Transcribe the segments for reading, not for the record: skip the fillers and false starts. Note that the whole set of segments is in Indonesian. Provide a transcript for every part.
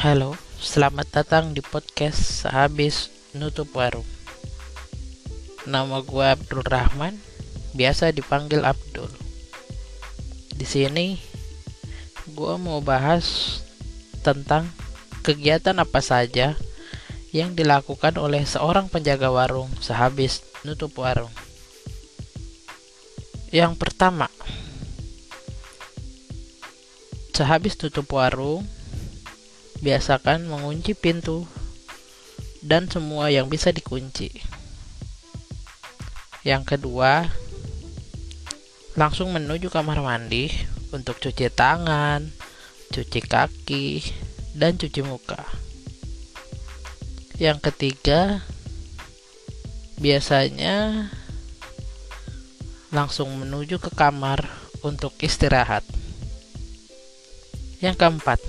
Halo, selamat datang di podcast Habis Nutup Warung. Nama gue Abdul Rahman, biasa dipanggil Abdul. Di sini, gue mau bahas tentang kegiatan apa saja yang dilakukan oleh seorang penjaga warung sehabis nutup warung. Yang pertama, sehabis tutup warung, biasakan mengunci pintu dan semua yang bisa dikunci. Yang kedua, langsung menuju kamar mandi untuk cuci tangan, cuci kaki, dan cuci muka. Yang ketiga, biasanya langsung menuju ke kamar untuk istirahat. Yang keempat,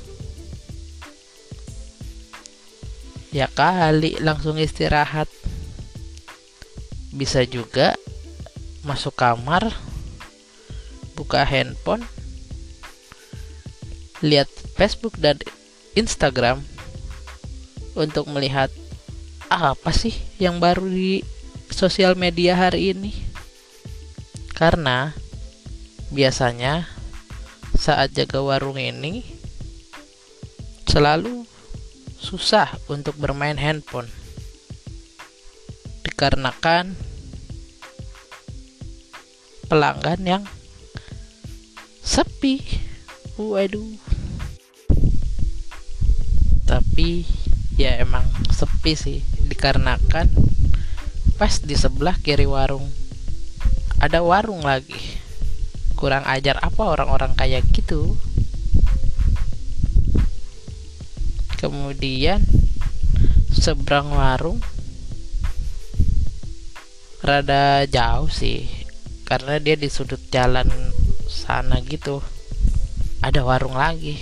ya kali langsung istirahat. Bisa juga masuk kamar, buka handphone, lihat Facebook dan Instagram untuk melihat apa sih yang baru di sosial media hari ini. Karena biasanya saat jaga warung ini selalu susah untuk bermain handphone, dikarenakan pelanggan yang sepi. Waduh, tapi ya emang sepi sih, dikarenakan pas di sebelah kiri warung ada warung lagi. Kurang ajar apa orang-orang kayak gitu. Kemudian seberang warung rada jauh sih, karena dia di sudut jalan sana gitu ada warung lagi.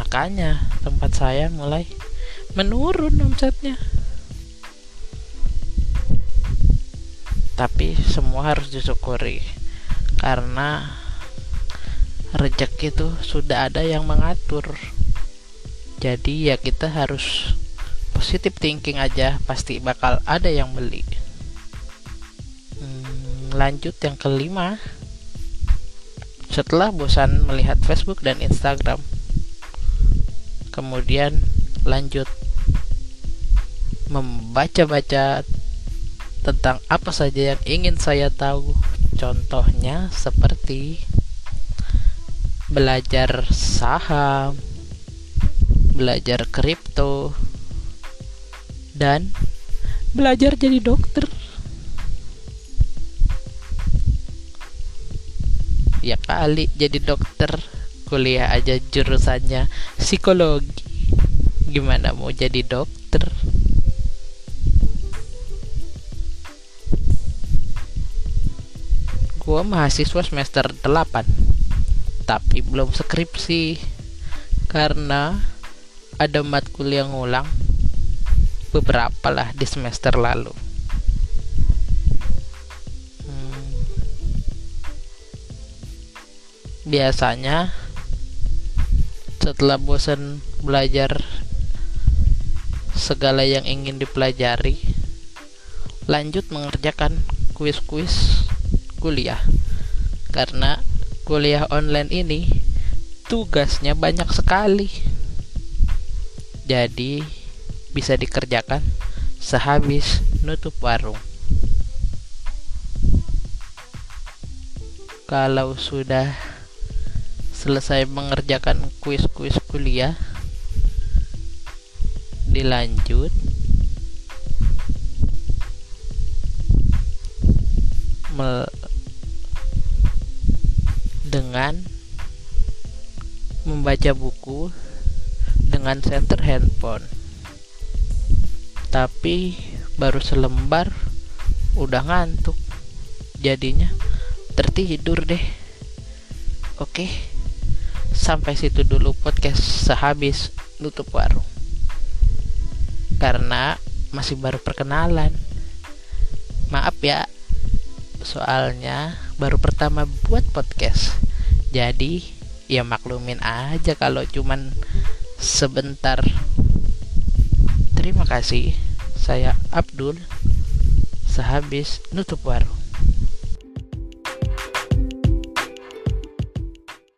Makanya tempat saya mulai menurun omsetnya. Tapi semua harus disyukuri, karena rezeki itu sudah ada yang mengatur. Jadi ya kita harus positive thinking aja, pasti bakal ada yang beli. Lanjut yang kelima, setelah bosan melihat Facebook dan Instagram, kemudian lanjut membaca-baca tentang apa saja yang ingin saya tahu. Contohnya seperti belajar saham, belajar kripto, dan belajar jadi dokter. Ya kali jadi dokter, kuliah aja jurusannya psikologi, gimana mau jadi dokter. Gua mahasiswa semester 8, tapi belum skripsi karena ada matkul yang ngulang beberapa lah di semester lalu. Biasanya setelah bosan belajar segala yang ingin dipelajari, lanjut mengerjakan kuis-kuis kuliah, karena kuliah online ini tugasnya banyak sekali. Jadi bisa dikerjakan sehabis nutup warung. Kalau sudah selesai mengerjakan kuis-kuis kuliah, dilanjut dengan membaca buku dengan senter handphone. Tapi baru selembar udah ngantuk, jadinya tertidur deh. Oke, sampai situ dulu podcast sehabis nutup warung, karena masih baru perkenalan. Maaf ya, soalnya baru pertama buat podcast. Jadi ya maklumin aja kalau cuman sebentar. Terima kasih, saya Abdul, sehabis nutup warung.